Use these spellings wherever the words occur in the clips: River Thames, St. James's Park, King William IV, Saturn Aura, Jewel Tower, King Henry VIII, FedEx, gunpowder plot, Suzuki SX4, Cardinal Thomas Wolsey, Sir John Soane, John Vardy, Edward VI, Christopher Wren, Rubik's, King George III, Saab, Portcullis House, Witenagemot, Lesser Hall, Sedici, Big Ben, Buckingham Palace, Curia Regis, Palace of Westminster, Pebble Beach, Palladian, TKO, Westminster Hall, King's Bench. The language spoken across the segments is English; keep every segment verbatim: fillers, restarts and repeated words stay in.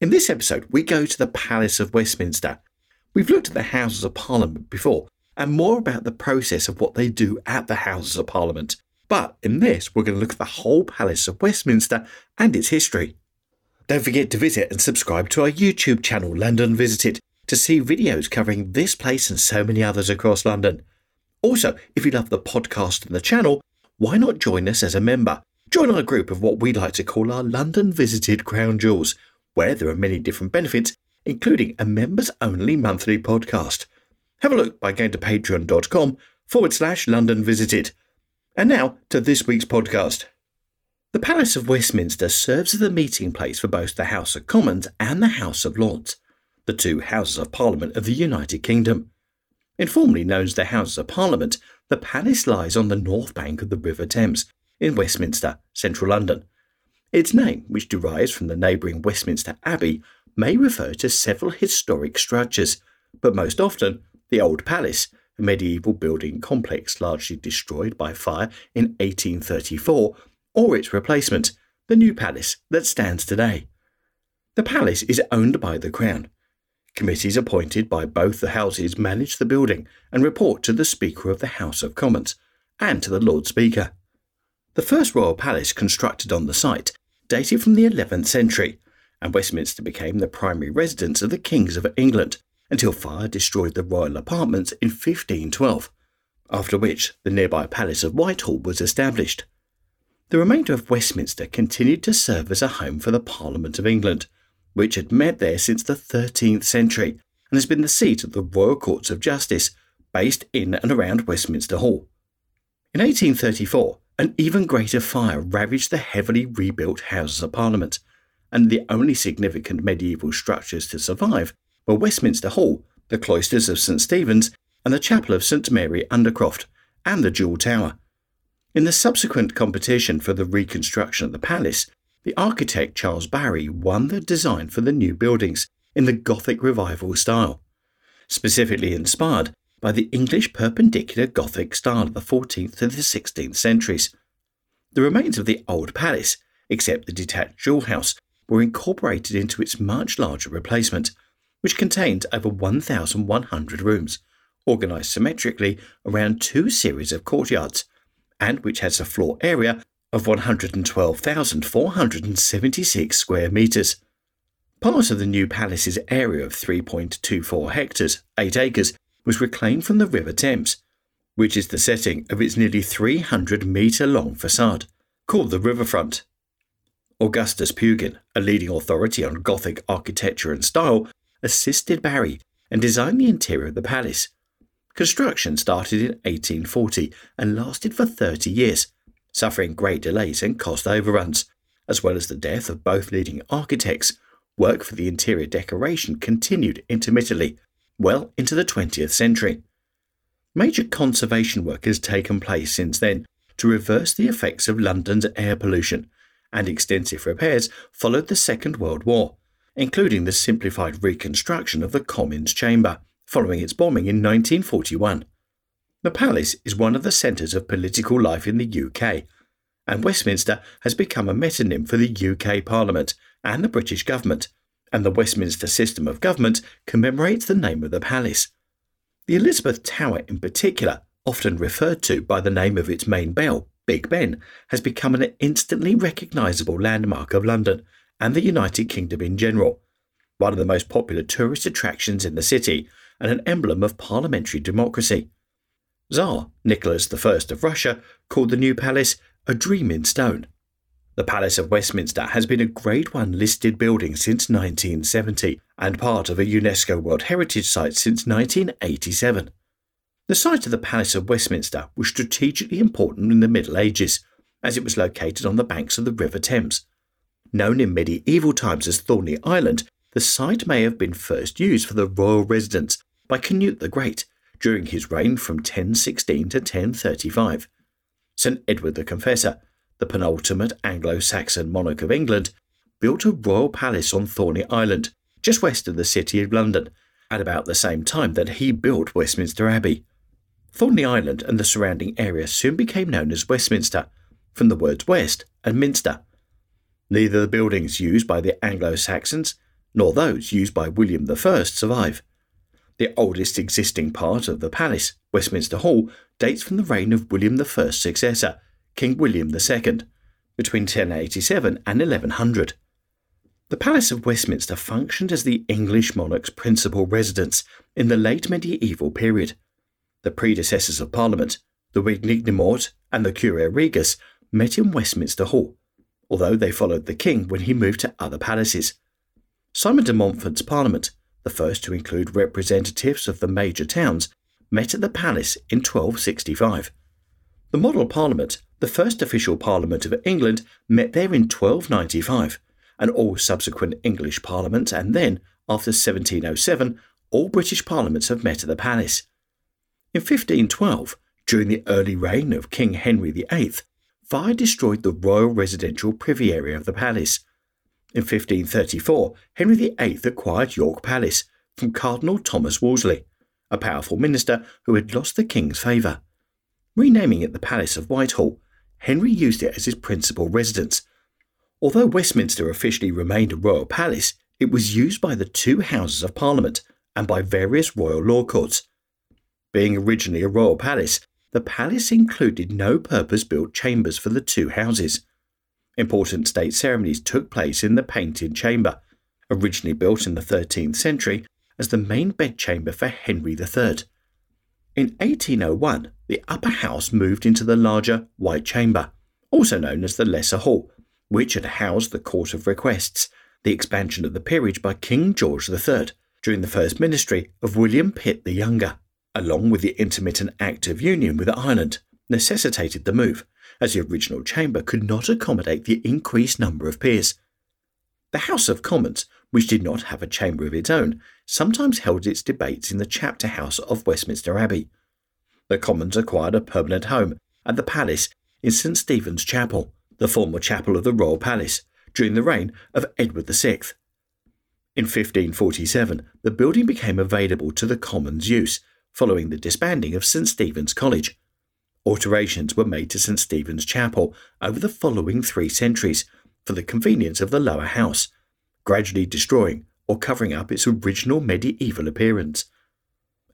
In this episode, we go to the Palace of Westminster. We've looked at the Houses of Parliament before, and more about the process of what they do at the Houses of Parliament. But in this, we're going to look at the whole Palace of Westminster and its history. Don't forget to visit and subscribe to our YouTube channel, London Visited, to see videos covering this place and so many others across London. Also, if you love the podcast and the channel, why not join us as a member? Join our group of what we like to call our London Visited Crown Jewels, where there are many different benefits, including a members-only monthly podcast. Have a look by going to patreon.com forward slash London Visited. And now to this week's podcast. The Palace of Westminster serves as the meeting place for both the House of Commons and the House of Lords, the two Houses of Parliament of the United Kingdom. Informally known as the Houses of Parliament, the palace lies on the north bank of the River Thames in Westminster, central London. Its name, which derives from the neighbouring Westminster Abbey, may refer to several historic structures, but most often the Old Palace, a medieval building complex largely destroyed by fire in eighteen thirty-four, or its replacement, the New Palace that stands today. The palace is owned by the Crown. Committees appointed by both the houses manage the building and report to the Speaker of the House of Commons and to the Lord Speaker. The first royal palace constructed on the site dated from the eleventh century, and Westminster became the primary residence of the kings of England until fire destroyed the royal apartments in fifteen twelve, after which the nearby Palace of Whitehall was established. The remainder of Westminster continued to serve as a home for the Parliament of England, which had met there since the thirteenth century and has been the seat of the Royal Courts of Justice based in and around Westminster Hall. In eighteen thirty-four, an even greater fire ravaged the heavily rebuilt Houses of Parliament, and the only significant medieval structures to survive were Westminster Hall, the cloisters of St Stephen's and the Chapel of St Mary Undercroft, and the Jewel Tower. In the subsequent competition for the reconstruction of the palace, the architect Charles Barry won the design for the new buildings in the Gothic Revival style, specifically inspired by the English Perpendicular Gothic style of the fourteenth to the sixteenth centuries. The remains of the old palace, except the detached jewel house, were incorporated into its much larger replacement, which contains over one thousand one hundred rooms, organised symmetrically around two series of courtyards, and which has a floor area of one hundred twelve thousand four hundred seventy-six square metres. Part of the new palace's area of three point two four hectares, eight acres, was reclaimed from the River Thames, which is the setting of its nearly three hundred metre long facade, called the Riverfront. Augustus Pugin, a leading authority on Gothic architecture and style, assisted Barry and designed the interior of the palace. Construction started in eighteen forty and lasted for thirty years, suffering great delays and cost overruns. As well as the death of both leading architects, work for the interior decoration continued intermittently, well into the twentieth century. Major conservation work has taken place since then to reverse the effects of London's air pollution, and extensive repairs followed the Second World War, including the simplified reconstruction of the Commons Chamber following its bombing in nineteen forty-one. The palace is one of the centres of political life in the U K, and Westminster has become a metonym for the U K Parliament and the British government, and the Westminster system of government commemorates the name of the palace. The Elizabeth Tower in particular, often referred to by the name of its main bell, Big Ben, has become an instantly recognisable landmark of London and the United Kingdom in general, one of the most popular tourist attractions in the city and an emblem of parliamentary democracy. Tsar Nicholas the First of Russia called the new palace a dream in stone. The Palace of Westminster has been a Grade one listed building since nineteen seventy and part of a UNESCO World Heritage Site since nineteen eighty-seven. The site of the Palace of Westminster was strategically important in the Middle Ages, as it was located on the banks of the River Thames. Known in medieval times as Thorney Island, the site may have been first used for the royal residence by Canute the Great during his reign from ten sixteen to ten thirty-five. St Edward the Confessor, the penultimate Anglo-Saxon monarch of England, built a royal palace on Thorney Island, just west of the city of London, at about the same time that he built Westminster Abbey. Thorney Island and the surrounding area soon became known as Westminster, from the words West and Minster. Neither the buildings used by the Anglo-Saxons nor those used by William the First survive. The oldest existing part of the palace, Westminster Hall, dates from the reign of William the First's successor, King William the Second, between ten eighty-seven and eleven hundred. The Palace of Westminster functioned as the English monarch's principal residence in the late medieval period. The predecessors of Parliament, the Witenagemot and the Curia Regis, met in Westminster Hall, although they followed the king when he moved to other palaces. Simon de Montfort's Parliament, the first to include representatives of the major towns, met at the palace in twelve sixty-five. The Model Parliament, the first official Parliament of England, met there in twelve ninety-five, and all subsequent English parliaments and then, after seventeen oh seven, all British parliaments have met at the palace. In fifteen twelve, during the early reign of King Henry the Eighth, fire destroyed the royal residential privy area of the palace. In fifteen thirty-four, Henry the Eighth acquired York Palace from Cardinal Thomas Wolsey, a powerful minister who had lost the king's favour. Renaming it the Palace of Whitehall, Henry used it as his principal residence. Although Westminster officially remained a royal palace, it was used by the two Houses of Parliament and by various royal law courts. Being originally a royal palace, the palace included no purpose-built chambers for the two houses. Important state ceremonies took place in the Painted Chamber, originally built in the thirteenth century as the main bedchamber for Henry the Third. In eighteen oh one, the upper house moved into the larger White Chamber, also known as the Lesser Hall, which had housed the Court of Requests, the expansion of the peerage by King George the Third during the first ministry of William Pitt the Younger, along with the intermittent Act of Union with Ireland, necessitated the move, as the original chamber could not accommodate the increased number of peers. The House of Commons, which did not have a chamber of its own, sometimes held its debates in the chapter house of Westminster Abbey. The Commons acquired a permanent home at the palace in St Stephen's Chapel, the former chapel of the Royal Palace, during the reign of Edward the Sixth. In fifteen forty-seven, the building became available to the Commons' use, following the disbanding of St Stephen's College. Alterations were made to St Stephen's Chapel over the following three centuries for the convenience of the lower house, gradually destroying or covering up its original medieval appearance.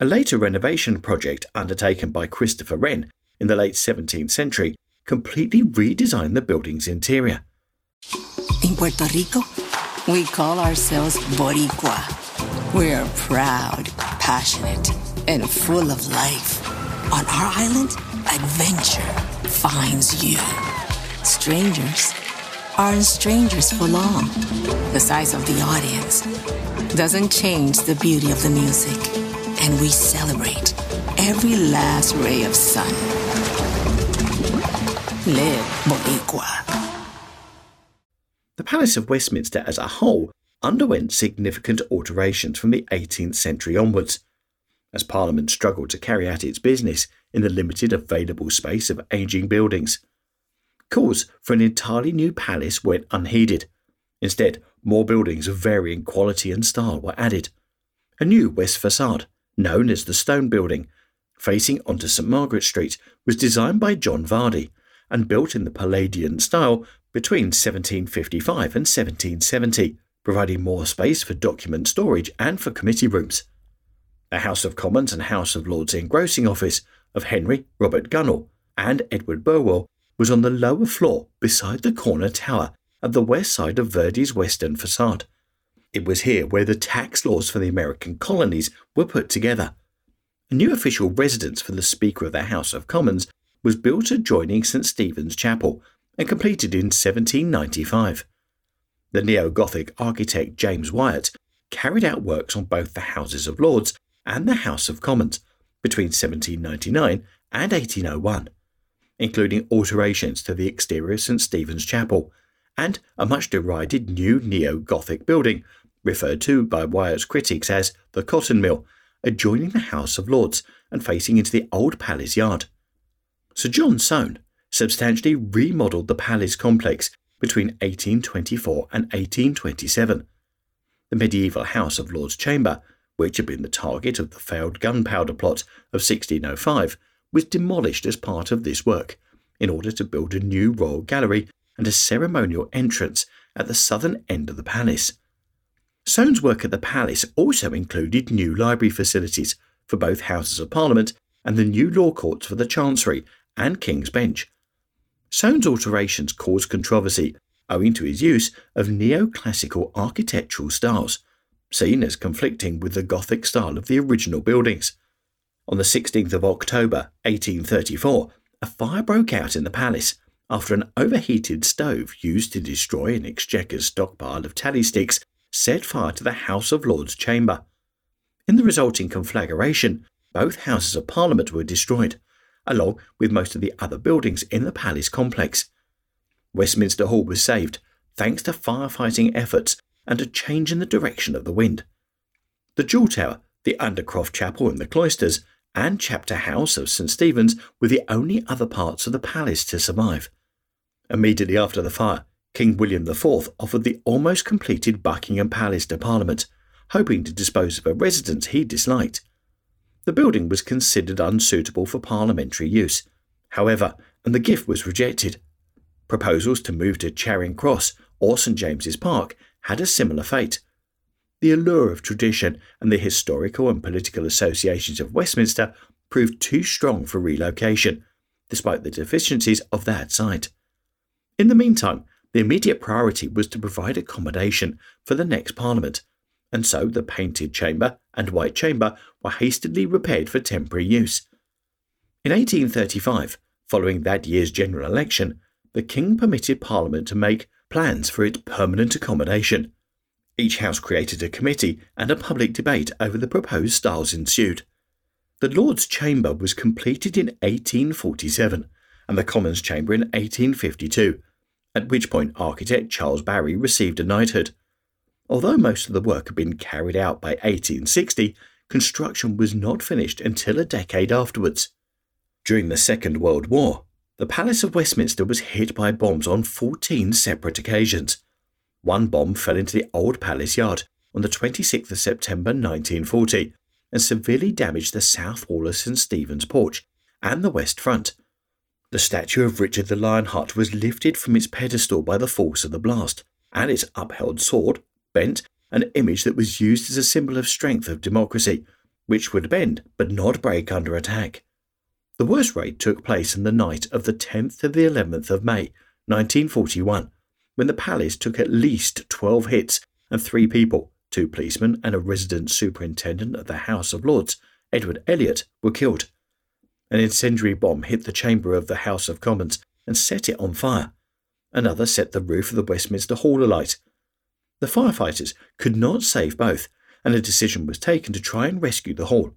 A later renovation project undertaken by Christopher Wren in the late seventeenth century completely redesigned the building's interior. In Puerto Rico, we call ourselves Boricua. We're proud, passionate, and full of life. On our island, adventure finds you. Strangers aren't strangers for long. The size of the audience doesn't change the beauty of the music, and we celebrate every last ray of sun. Live Boricua. The Palace of Westminster as a whole underwent significant alterations from the eighteenth century onwards. As Parliament struggled to carry out its business in the limited available space of ageing buildings, calls for an entirely new palace went unheeded. Instead, more buildings of varying quality and style were added. A new west facade, known as the Stone Building, facing onto St Margaret Street, was designed by John Vardy and built in the Palladian style between seventeen fifty-five and seventeen seventy, providing more space for document storage and for committee rooms. The House of Commons and House of Lords engrossing office of Henry Robert Gunnell and Edward Burwell was on the lower floor beside the corner tower at the west side of Verdi's western facade. It was here where the tax laws for the American colonies were put together. A new official residence for the Speaker of the House of Commons was built adjoining St Stephen's Chapel and completed in seventeen ninety-five. The neo-Gothic architect James Wyatt carried out works on both the Houses of Lords and the House of Commons between seventeen ninety-nine and eighteen oh one, including alterations to the exterior of St Stephen's Chapel and a much derided new neo-Gothic building referred to by Wyatt's critics as the Cotton Mill, adjoining the House of Lords and facing into the old palace yard. Sir John Soane substantially remodelled the palace complex between eighteen twenty-four and eighteen twenty-seven. The medieval House of Lords chamber, which had been the target of the failed gunpowder plot of sixteen oh five, was demolished as part of this work, in order to build a new royal gallery and a ceremonial entrance at the southern end of the palace. Soane's work at the palace also included new library facilities for both Houses of Parliament and the new law courts for the Chancery and King's Bench. Soane's alterations caused controversy owing to his use of neoclassical architectural styles, seen as conflicting with the Gothic style of the original buildings. On the sixteenth of October eighteen thirty-four, a fire broke out in the palace after an overheated stove used to destroy an exchequer's stockpile of tally sticks set fire to the House of Lords chamber. In the resulting conflagration, both Houses of Parliament were destroyed, along with most of the other buildings in the palace complex. Westminster Hall was saved thanks to firefighting efforts and a change in the direction of the wind. The Jewel Tower, the Undercroft Chapel and the cloisters, and Chapter House of St Stephen's were the only other parts of the palace to survive. Immediately after the fire, King William the Fourth offered the almost completed Buckingham Palace to Parliament, hoping to dispose of a residence he disliked. The building was considered unsuitable for parliamentary use, however, and the gift was rejected. Proposals to move to Charing Cross or St James's Park had a similar fate. The allure of tradition and the historical and political associations of Westminster proved too strong for relocation, despite the deficiencies of that site. In the meantime, the immediate priority was to provide accommodation for the next Parliament, and so the Painted Chamber and White Chamber were hastily repaired for temporary use. In eighteen thirty-five, following that year's general election, the King permitted Parliament to make plans for its permanent accommodation. Each house created a committee, and a public debate over the proposed styles ensued. The Lords' Chamber was completed in eighteen forty-seven, and the Commons' Chamber in eighteen fifty-two, at which point architect Charles Barry received a knighthood. Although most of the work had been carried out by eighteen sixty, construction was not finished until a decade afterwards. During the Second World War, the Palace of Westminster was hit by bombs on fourteen separate occasions. One bomb fell into the old palace yard on the twenty-sixth of September nineteen forty and severely damaged the south wall of St Stephen's porch and the west front. The statue of Richard the Lionheart was lifted from its pedestal by the force of the blast, and its upheld sword bent, an image that was used as a symbol of strength of democracy, which would bend but not break under attack. The worst raid took place on the night of the tenth to the eleventh of May nineteen forty-one, when the palace took at least twelve hits and three people, two policemen and a resident superintendent of the House of Lords, Edward Elliot, were killed. An incendiary bomb hit the chamber of the House of Commons and set it on fire. Another set the roof of the Westminster Hall alight. The firefighters could not save both, and a decision was taken to try and rescue the hall.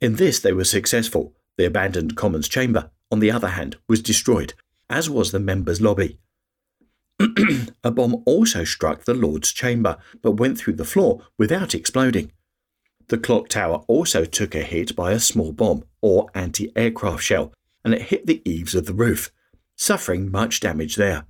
In this they were successful. The abandoned Commons Chamber, on the other hand, was destroyed, as was the members' lobby. A bomb also struck the Lords' Chamber, but went through the floor without exploding. The clock tower also took a hit by a small bomb, or anti-aircraft shell, and it hit the eaves of the roof, suffering much damage there.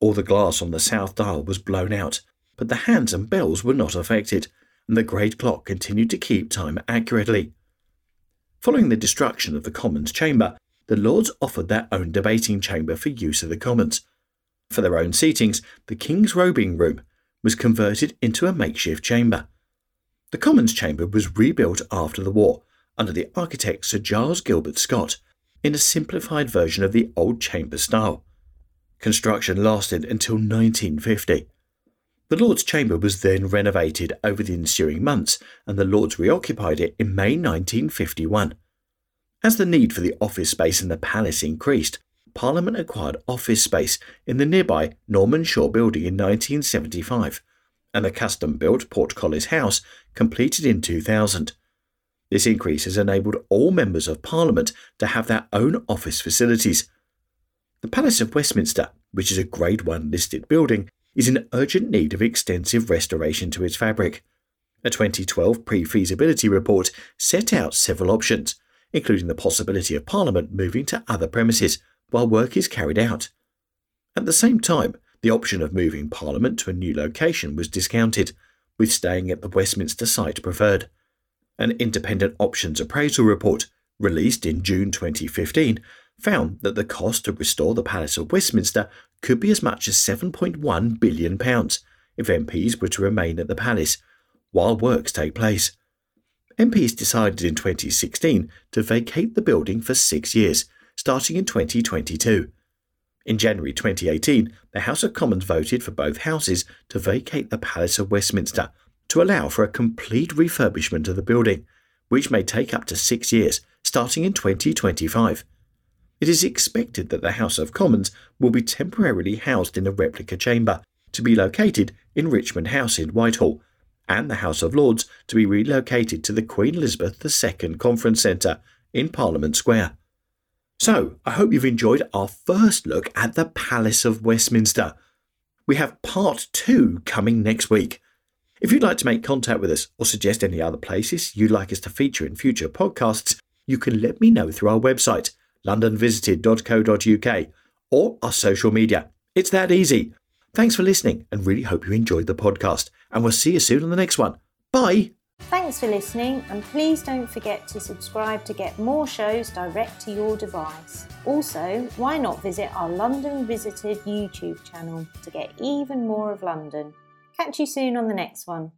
All the glass on the south dial was blown out, but the hands and bells were not affected, and the great clock continued to keep time accurately. Following the destruction of the Commons' Chamber, the Lords offered their own debating chamber for use of the Commons. For their own seatings, the King's Robing Room was converted into a makeshift chamber. The Commons Chamber was rebuilt after the war, under the architect Sir Giles Gilbert Scott, in a simplified version of the old chamber style. Construction lasted until nineteen fifty. The Lords' Chamber was then renovated over the ensuing months, and the Lords reoccupied it in May nineteen fifty-one. As the need for the office space in the palace increased, Parliament acquired office space in the nearby Norman Shaw building in nineteen seventy-five, and the custom-built Portcullis House completed in two thousand. This increase has enabled all members of Parliament to have their own office facilities. The Palace of Westminster, which is a Grade one listed building, is in urgent need of extensive restoration to its fabric. A twenty twelve pre-feasibility report set out several options, including the possibility of Parliament moving to other premises while work is carried out. At the same time, the option of moving Parliament to a new location was discounted, with staying at the Westminster site preferred. An independent options appraisal report, released in June twenty fifteen, found that the cost to restore the Palace of Westminster could be as much as seven point one billion pounds if M Ps were to remain at the palace, while works take place. M Ps decided in twenty sixteen to vacate the building for six years, starting in twenty twenty-two. In January twenty eighteen, the House of Commons voted for both houses to vacate the Palace of Westminster to allow for a complete refurbishment of the building, which may take up to six years, starting in twenty twenty-five. It is expected that the House of Commons will be temporarily housed in a replica chamber to be located in Richmond House in Whitehall, and the House of Lords to be relocated to the Queen Elizabeth the Second Conference Centre in Parliament Square. So, I hope you've enjoyed our first look at the Palace of Westminster. We have part two coming next week. If you'd like to make contact with us or suggest any other places you'd like us to feature in future podcasts, you can let me know through our website, london visited dot co dot u k, or our social media. It's that easy. Thanks for listening, and really hope you enjoyed the podcast, and we'll see you soon on the next one. Bye. Thanks for listening, and please don't forget to subscribe to get more shows direct to your device. Also, why not visit our London Visited YouTube channel to get even more of London. Catch you soon on the next one.